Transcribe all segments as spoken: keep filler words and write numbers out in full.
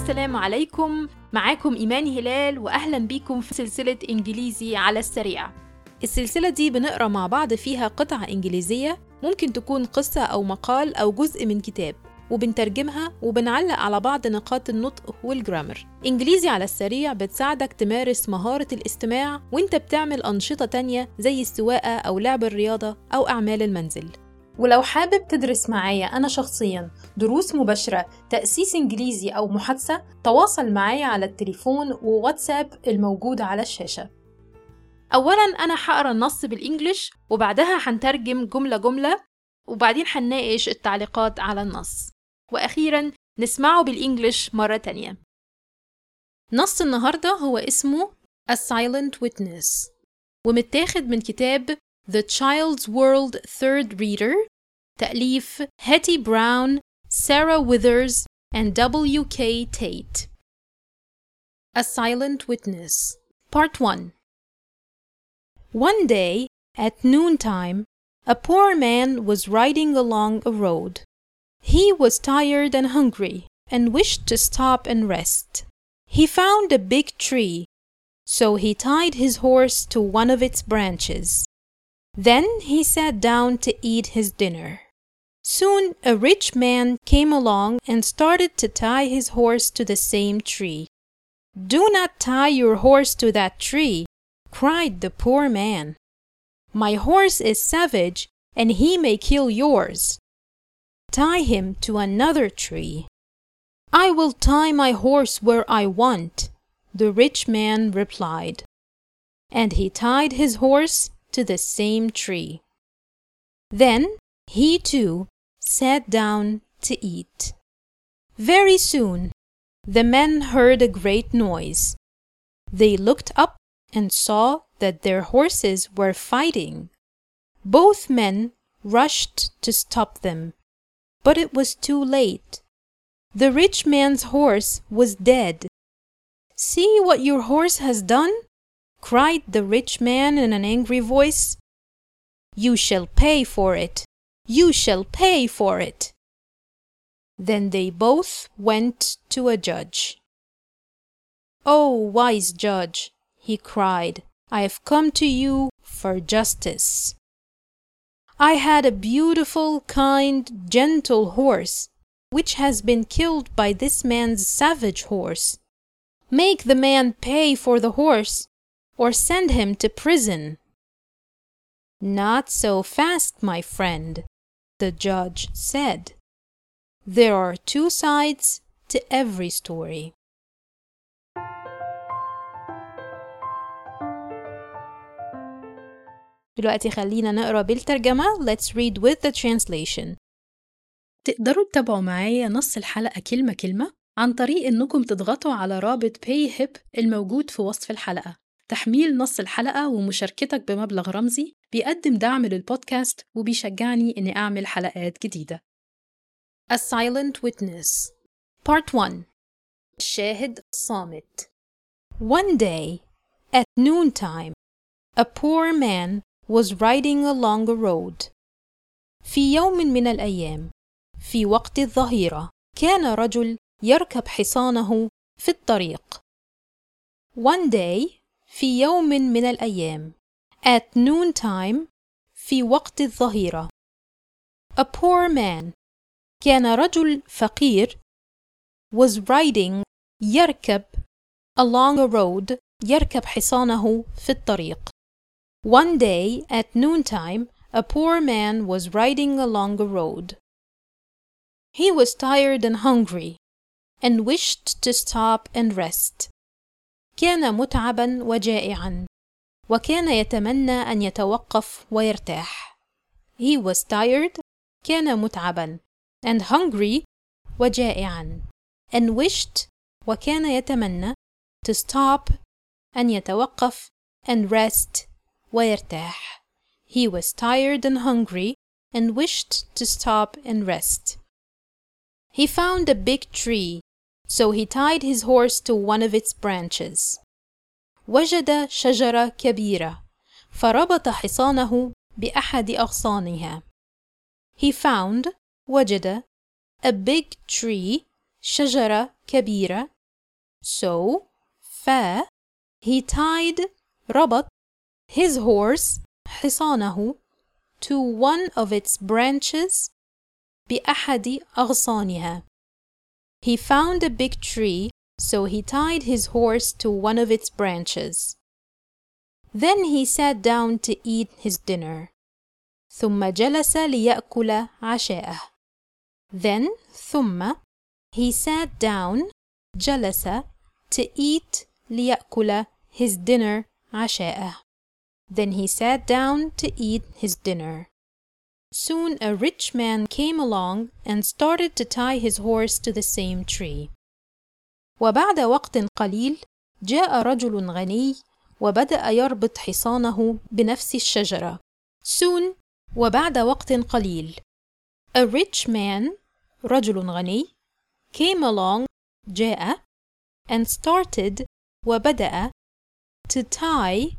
السلام عليكم، معاكم إيمان هلال وأهلا بيكم في سلسلة إنجليزي على السريع. السلسلة دي بنقرأ مع بعض فيها قطعة إنجليزية ممكن تكون قصة أو مقال أو جزء من كتاب، وبنترجمها وبنعلق على بعض نقاط النطق والجرامر. إنجليزي على السريع بتساعدك تمارس مهارة الاستماع وانت بتعمل أنشطة تانية زي السواقة أو لعب الرياضة أو أعمال المنزل. ولو حابب تدرس معايا أنا شخصياً دروس مباشرة تأسيس إنجليزي أو محادثة، تواصل معايا على التليفون وواتساب الموجود على الشاشة. أولاً أنا هقرأ النص بالإنجليش وبعدها هنترجم جملة جملة، وبعدين هنناقش التعليقات على النص، وأخيراً نسمعه بالإنجليش مرة تانية. نص النهاردة هو اسمه A Silent Witness، ومتاخد من كتاب The Child's World Third Reader، تأليف هيتي براون، سارة ويذرز، and دبليو كي تيت. A Silent Witness Part one. One day, at noontime, a poor man was riding along a road. He was tired and hungry, and wished to stop and rest. He found a big tree, so he tied his horse to one of its branches. Then he sat down to eat his dinner. Soon a rich man came along and started to tie his horse to the same tree. "Do not tie your horse to that tree," cried the poor man. "My horse is savage, and he may kill yours. Tie him to another tree." "I will tie my horse where I want," the rich man replied. And he tied his horse to the same tree. Then he too sat down to eat. Very soon the men heard a great noise. They looked up and saw that their horses were fighting. Both men rushed to stop them, but it was too late. The rich man's horse was dead. "See what your horse has done," cried the rich man in an angry voice. "You shall pay for it! You shall pay for it!" Then they both went to a judge. "Oh, wise judge," he cried, "I have come to you for justice. I had a beautiful, kind, gentle horse, which has been killed by this man's savage horse. Make the man pay for the horse, or send him to prison." "Not so fast, my friend," the judge said. "There are two sides to every story." دلوقتي خلينا نقرأ بالترجمة. Let's read with the translation. تقدروا تتابعوا معايا نص الحلقة كلمة كلمة عن طريق انكم تضغطوا على رابط PayHip الموجود في وصف الحلقة. تحميل نص الحلقة ومشاركتك بمبلغ رمزي بيقدم دعم للبودكاست وبيشجعني إني أعمل حلقات جديدة. A Silent Witness Part one. الشاهد الصامت. One day, at noontime, a poor man was riding along a road. في يوم من الأيام، في وقت الظهيرة، كان رجل يركب حصانه في الطريق. One day، في يوم من الأيام. At noontime، في وقت الظهيرة. A poor man، كان رجل فقير. Was riding، يركب. Along a road، يركب حصانه في الطريق. One day at noontime, a poor man was riding along a road. He was tired and hungry, and wished to stop and rest. كان متعبا وجائعا، وكان يتمنى أن يتوقف ويرتاح. He was tired، كان متعبا، and hungry، وجائعا، and wished، وكان يتمنى، to stop، أن يتوقف، and rest، ويرتاح. He was tired and hungry and wished to stop and rest. He found a big tree, so he tied his horse to one of its branches. وجد شجرة كبيرة، فربط حصانه بأحد أغصانها. He found، وجد، a big tree، شجرة كبيرة. So ف he tied ربط his horse حصانه to one of its branches بأحد أغصانها. He found a big tree, so he tied his horse to one of its branches. Then he sat down to eat his dinner. ثم جلس ليأكل عشاءه. Then ثم he sat down جلس to eat ليأكل his dinner عشاءه. Then he sat down to eat his dinner. Soon a rich man came along and started to tie his horse to the same tree. وبعد وقت قليل جاء رجل غني وبدأ يربط حصانه بنفس الشجرة. Soon وبعد وقت قليل. A rich man رجل غني came along جاء and started وبدأ to tie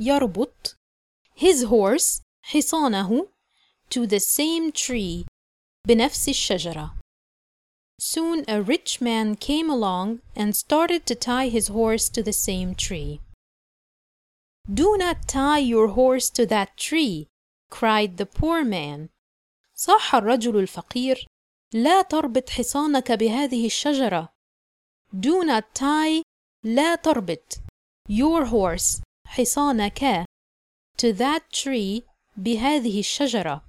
يربط his horse حصانه to the same tree بنفس الشجرة. Soon a rich man came along and started to tie his horse to the same tree. Do not tie your horse to that tree, cried the poor man. صاح الرجل الفقير: لا تربط حصانك بهذه الشجرة. Do not tie لا تربط your horse حصانك to that tree بهذه الشجرة.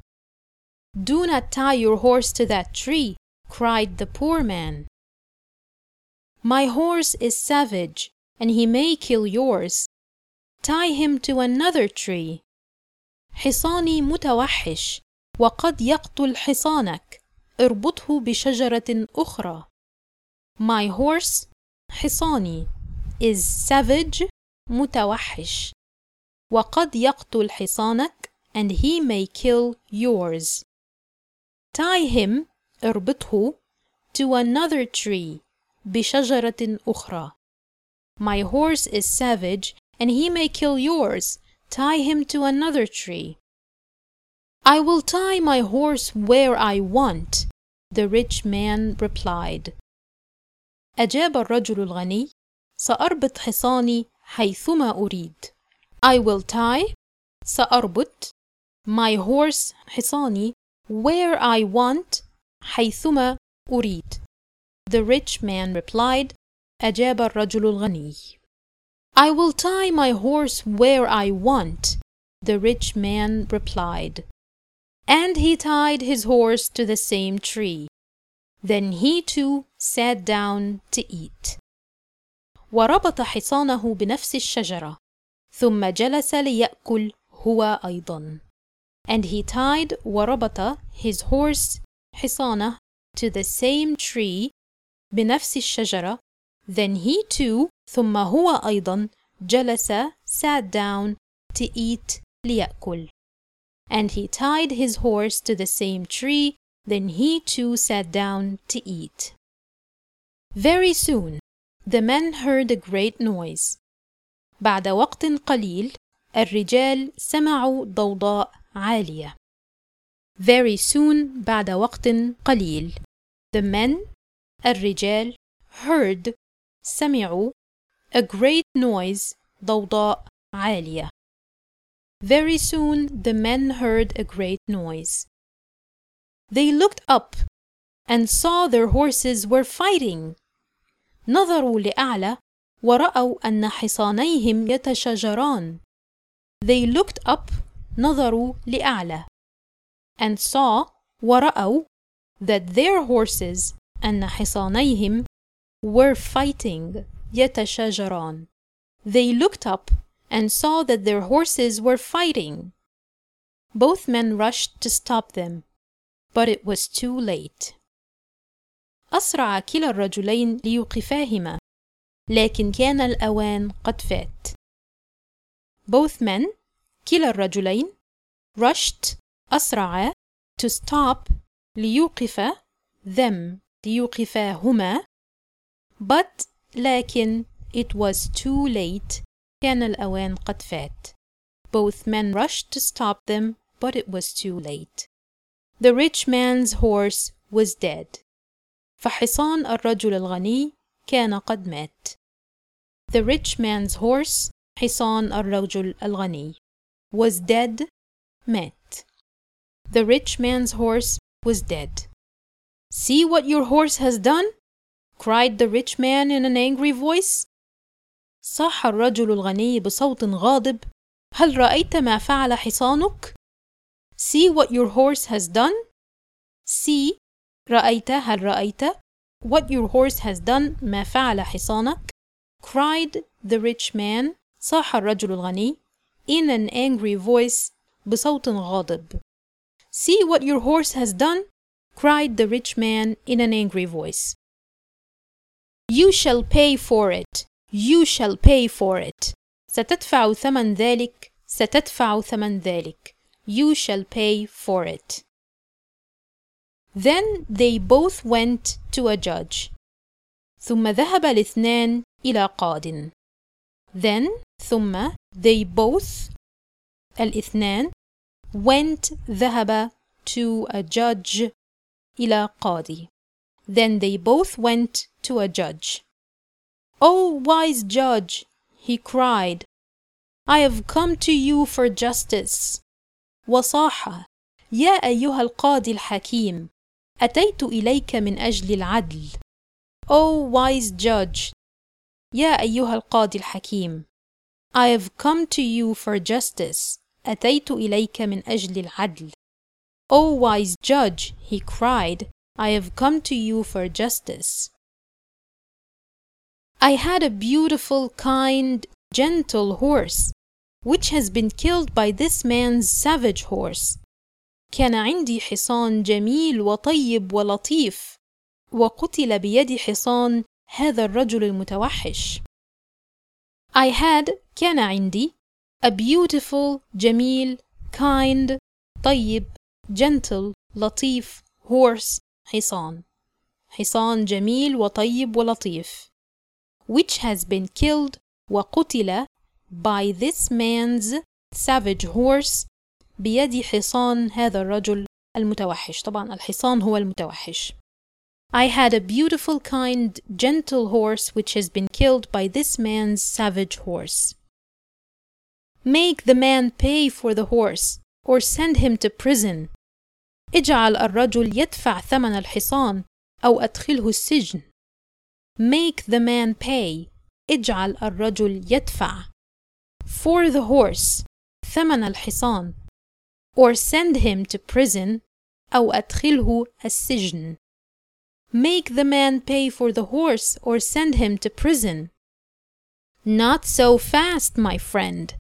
Do not tie your horse to that tree, cried the poor man. My horse is savage, and he may kill yours. Tie him to another tree. حصاني متوحش وقد يقتل حصانك. اربطه بشجرة أخرى. My horse حصاني is savage متوحش وقد يقتل حصانك and he may kill yours. Tie him اربطه to another tree بشجرة أخرى. My horse is savage and he may kill yours. Tie him to another tree. I will tie my horse where I want, the rich man replied. أجاب الرجل الغني: سأربط حصاني حيثما أريد. I will tie سأربط my horse حصاني where I want حيثما أريد. The rich man replied. أجاب الرجل الغني: I will tie my horse where I want. The rich man replied. And he tied his horse to the same tree. Then he too sat down to eat. وربط حصانه بنفس الشجرة. ثم جلس ليأكل هو أيضا. And he tied وربط his horse حصانه to the same tree بنفس الشجرة. Then he too ثم هو أيضا جلس sat down to eat ليأكل. And he tied his horse to the same tree. Then he too sat down to eat. Very soon the men heard a great noise. بعد وقت قليل الرجال سمعوا ضوضاء عالية. Very soon بعد وقت قليل. The men الرجال heard سمعوا a great noise ضوضاء عالية. Very soon the men heard a great noise. They looked up and saw their horses were fighting. نظروا لأعلى ورأوا أن حصانيهم يتشاجران. They looked up نظروا لأعلى and saw ورأوا that their horses أن حصانيهم were fighting يتشاجران. They looked up and saw that their horses were fighting. Both men rushed to stop them, but it was too late. أسرع كلا الرجلين ليوقفاهما، لكن كان الأوان قد فات. Both men كلا الرجلين rushed أسرع to stop ليوقف them ليوقفاهما but لكن it was too late. كان الأوان قد فات. Both men rushed to stop them, but it was too late. The rich man's horse was dead. فحصان الرجل الغني كان قد مات. The rich man's horse، حصان الرجل الغني، was dead، مات. The rich man's horse was dead. See what your horse has done? cried the rich man in an angry voice. صاح الرجل الغني بصوت غاضب، هل رأيت ما فعل حصانك؟ See what your horse has done. See، رأيت، هل رأيت، what your horse has done، ما فعل حصانك. cried the rich man، صاح الرجل الغني، in an angry voice، بصوت غاضب. See what your horse has done, cried the rich man in an angry voice. You shall pay for it. You shall pay for it. ستدفع ثمن ذلك. ستدفع ثمن ذلك. You shall pay for it. Then they both went to a judge. ثم ذهب الاثنان إلى قاضٍ. Then، ثم، they both، الاثنان، went، ذهب، to a judge، إلى قاضي. Then they both went to a judge. Oh, wise judge, he cried, I have come to you for justice. وصاح، يا أيها القاضي الحكيم، أتيت إليك من أجل العدل. Oh, wise judge, يا أيها القاضي الحكيم. I have come to you for justice. أتيت إليك من أجل العدل. Oh, wise judge, he cried, I have come to you for justice. I had a beautiful, kind, gentle horse, which has been killed by this man's savage horse. كان عندي حصان جميل وطيب ولطيف، وقتل بيد حصان هذا الرجل المتوحش. I had، كان عندي، a beautiful، جميل، kind، طيب، gentle، لطيف، horse، حصان. حصان جميل وطيب ولطيف. Which has been killed، وقتل، by this man's savage horse، بيد حصان هذا الرجل المتوحش. طبعا الحصان هو المتوحش. I had a beautiful, kind, gentle horse which has been killed by this man's savage horse. Make the man pay for the horse, or send him to prison. اجعل الرجل يدفع ثمن الحصان، أو أدخله السجن. Make the man pay. اجعل الرجل يدفع. For the horse. ثمن الحصان. Or send him to prison. أو أدخله السجن. Make the man pay for the horse or send him to prison. Not so fast, my friend,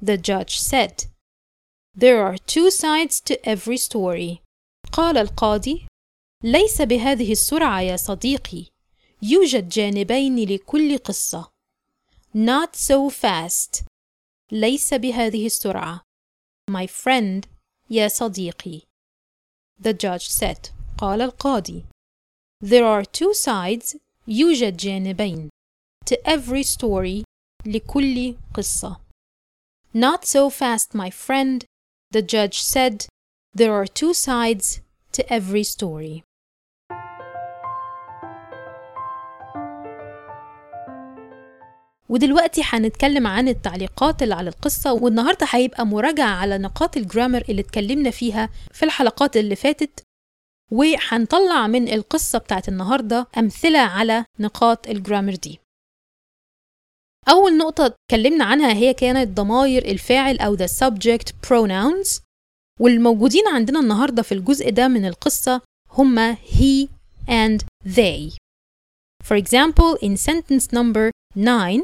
the judge said. There are two sides to every story. قال القاضي: ليس بهذه السرعة يا صديقي. يوجد جانبين لكل قصة. Not so fast. ليس بهذه السرعة. My friend, يا صديقي. The judge said. قال القاضي: There are two sides. يوجد جانبين. To every story. لكل قصة. Not so fast, my friend. The judge said. There are two sides to every story. ودلوقتي هنتكلم عن التعليقات اللي على القصة، والنهاردة هيبقى مراجعة على نقاط الجرامر اللي اتكلمنا فيها في الحلقات اللي فاتت، وحنطلع من القصة بتاعت النهاردة أمثلة على نقاط الجرامر دي. أول نقطة اتكلمنا عنها هي كانت ضماير الفاعل أو the subject pronouns، والموجودين عندنا النهاردة في الجزء ده من القصة هما he and they. For example, in sentence number nine,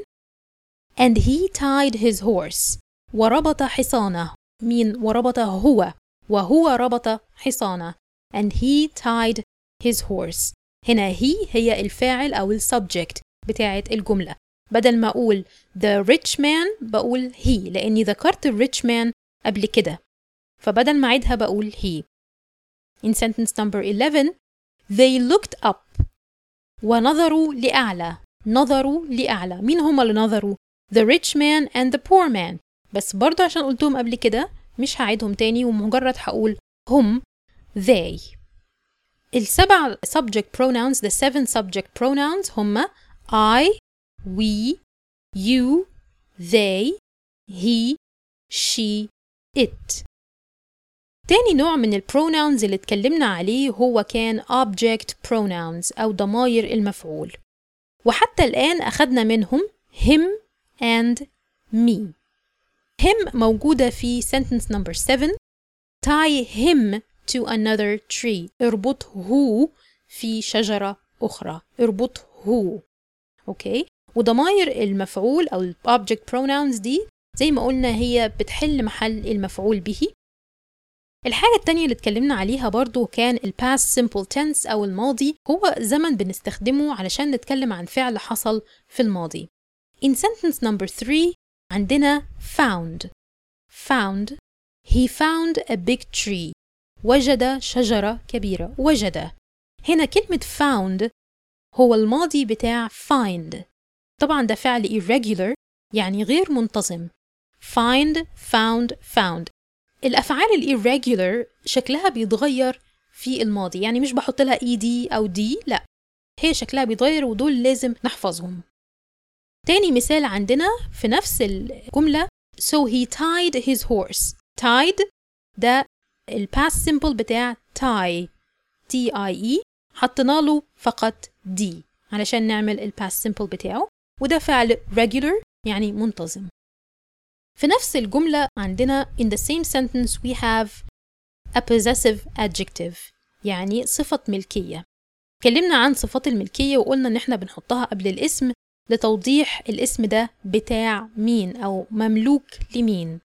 and he tied his horse، وربط حصانه. مين وربطه؟ هو، وهو ربط حصانه. And he tied his horse. هنا he هي الفاعل أو السبجكت بتاعة الجملة. بدل ما أقول the rich man بقول he، لأني ذكرت rich man قبل كده، فبدل ما أعيدها بقول he. In sentence number eleven, they looked up، ونظروا لأعلى. نظروا لأعلى، مين هما اللي نظروا؟ the rich man and the poor man. بس برضو عشان قلتهم قبل كده مش هعيدهم تاني، ومجرد هقول هم they. السبع subject pronouns, the seven subject pronouns هما I, we, you, they, he, she, it. تاني نوع من ال pronouns اللي اتكلمنا عليه هو كان object pronouns أو ضماير المفعول، وحتى الآن أخذنا منهم him and me. him موجودة في sentence number seven. tie him to another tree. اربطه في شجرة أخرى. اربطه. أوكي؟ وضماير المفعول أو ال object pronouns دي زي ما قلنا هي بتحل محل المفعول به. الحاجة التانية اللي اتكلمنا عليها برضو كان ال past simple tense أو الماضي، هو زمن بنستخدمه علشان نتكلم عن فعل حصل في الماضي. in sentence number three عندنا found. found. he found a big tree. وجد شجرة كبيرة. وجد. هنا كلمة found هو الماضي بتاع find. طبعا ده فعل irregular يعني غير منتظم. find, found, found. الأفعال الirregular شكلها بيتغير في الماضي، يعني مش بحط لها ed أو d، لا هي شكلها بيتغير ودول لازم نحفظهم. تاني مثال عندنا في نفس الجملة so he tied his horse. tied ده ال past simple بتاع tie tie حطنا له فقط d علشان نعمل ال past simple بتاعه، وده فعل regular يعني منتظم. في نفس الجملة عندنا in the same sentence we have a possessive adjective يعني صفة ملكية. اتكلمنا عن صفات الملكية وقلنا ان احنا بنحطها قبل الاسم لتوضيح الاسم ده بتاع مين أو مملوك لمين،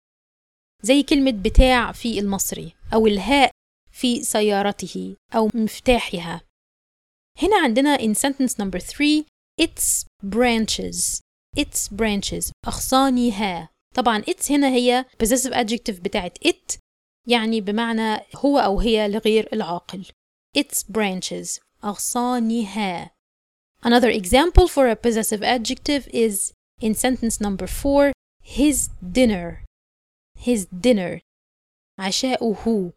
زي كلمة بتاع في المصري أو الهاء في سيارته أو مفتاحها. هنا عندنا in sentence number three its branches. its branches أغصانها. طبعا its هنا هي possessive adjective بتاعت it يعني بمعنى هو أو هي لغير العاقل. its branches أغصانها. Another example for a possessive adjective is in sentence number four his dinner. his dinner. عشاؤه.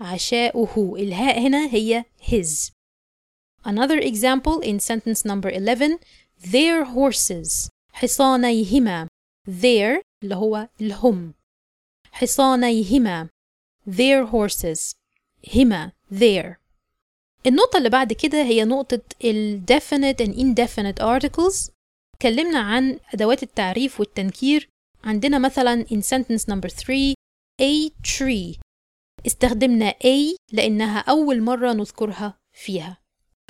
عشاؤه. الهاء هنا هي his. Another example in sentence number eleven their horses. حصانيهما. their اللي هو الهم. حصانيهما their horses. هما their. النقطة اللي بعد كده هي نقطة ال definite and indefinite articles. اتكلمنا عن أدوات التعريف والتنكير. عندنا مثلا in sentence number three a tree. استخدمنا a لأنها أول مرة نذكرها فيها،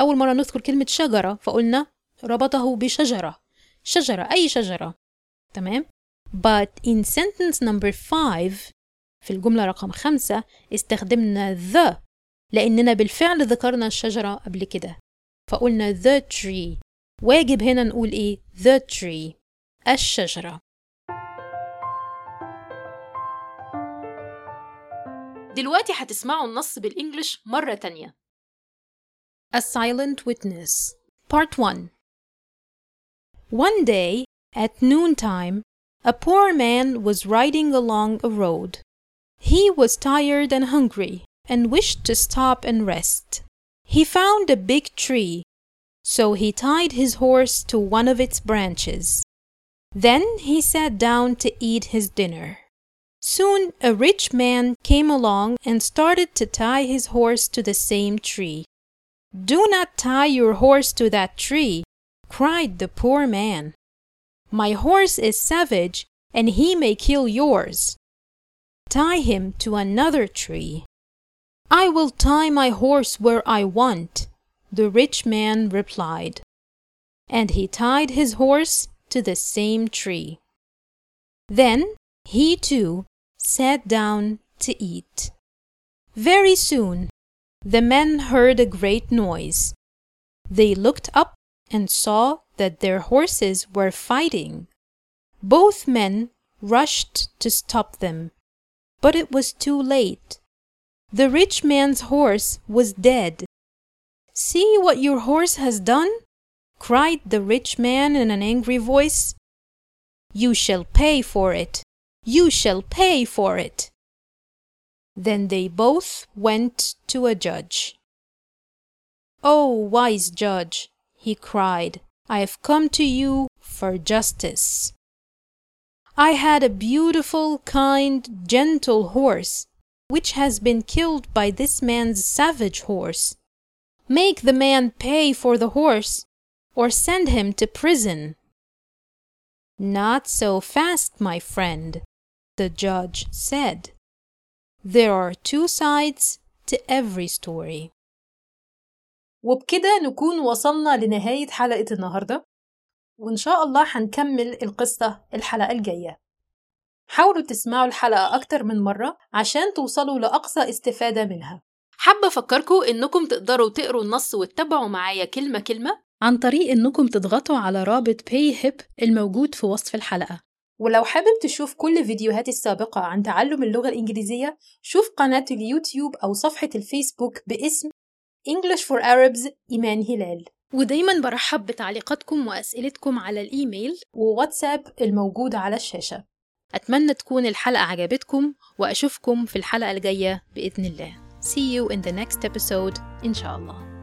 أول مرة نذكر كلمة شجرة فقلنا ربطه بشجرة. شجرة أي شجرة، تمام؟ but in sentence number five في الجملة رقم خمسة استخدمنا the لأننا بالفعل ذكرنا الشجرة قبل كده فقلنا the tree. واجب هنا نقول إيه؟ the tree الشجرة. دلوقتي هتسمعوا النص بالإنجليش مرة تانية. A Silent Witness Part one. One day at noontime a poor man was riding along a road. He was tired and hungry and wished to stop and rest. He found a big tree, so he tied his horse to one of its branches. Then he sat down to eat his dinner. Soon a rich man came along and started to tie his horse to the same tree. Do not tie your horse to that tree, cried the poor man. My horse is savage, and he may kill yours. Tie him to another tree. I will tie my horse where I want, the rich man replied. And he tied his horse to the same tree. Then he too sat down to eat. Very soon, the men heard a great noise. They looked up and saw that their horses were fighting. Both men rushed to stop them, but it was too late. The rich man's horse was dead. See what your horse has done? Cried the rich man in an angry voice. You shall pay for it. You shall pay for it. Then they both went to a judge. "Oh, wise judge," he cried, "I have come to you for justice. I had a beautiful, kind, gentle horse, which has been killed by this man's savage horse. Make the man pay for the horse, or send him to prison." "Not so fast, my friend," the judge said. "There are two sides to every story." وبكده نكون وصلنا لنهاية حلقة النهاردة، وإن شاء الله هنكمل القصة الحلقة الجاية. حاولوا تسمعوا الحلقة أكتر من مرة عشان توصلوا لأقصى استفادة منها. حابة أفكركم إنكم تقدروا تقروا النص وتتابعوا معايا كلمة كلمة عن طريق إنكم تضغطوا على رابط باي هيب الموجود في وصف الحلقة. ولو حابب تشوف كل فيديوهاتي السابقة عن تعلم اللغة الإنجليزية، شوف قناة اليوتيوب أو صفحة الفيسبوك باسم English for Arabs إيمان هلال. ودايما برحب بتعليقاتكم وأسئلتكم على الإيميل وواتساب الموجود على الشاشة. أتمنى تكون الحلقة عجبتكم، وأشوفكم في الحلقة الجاية بإذن الله. See you in the next episode إن شاء الله.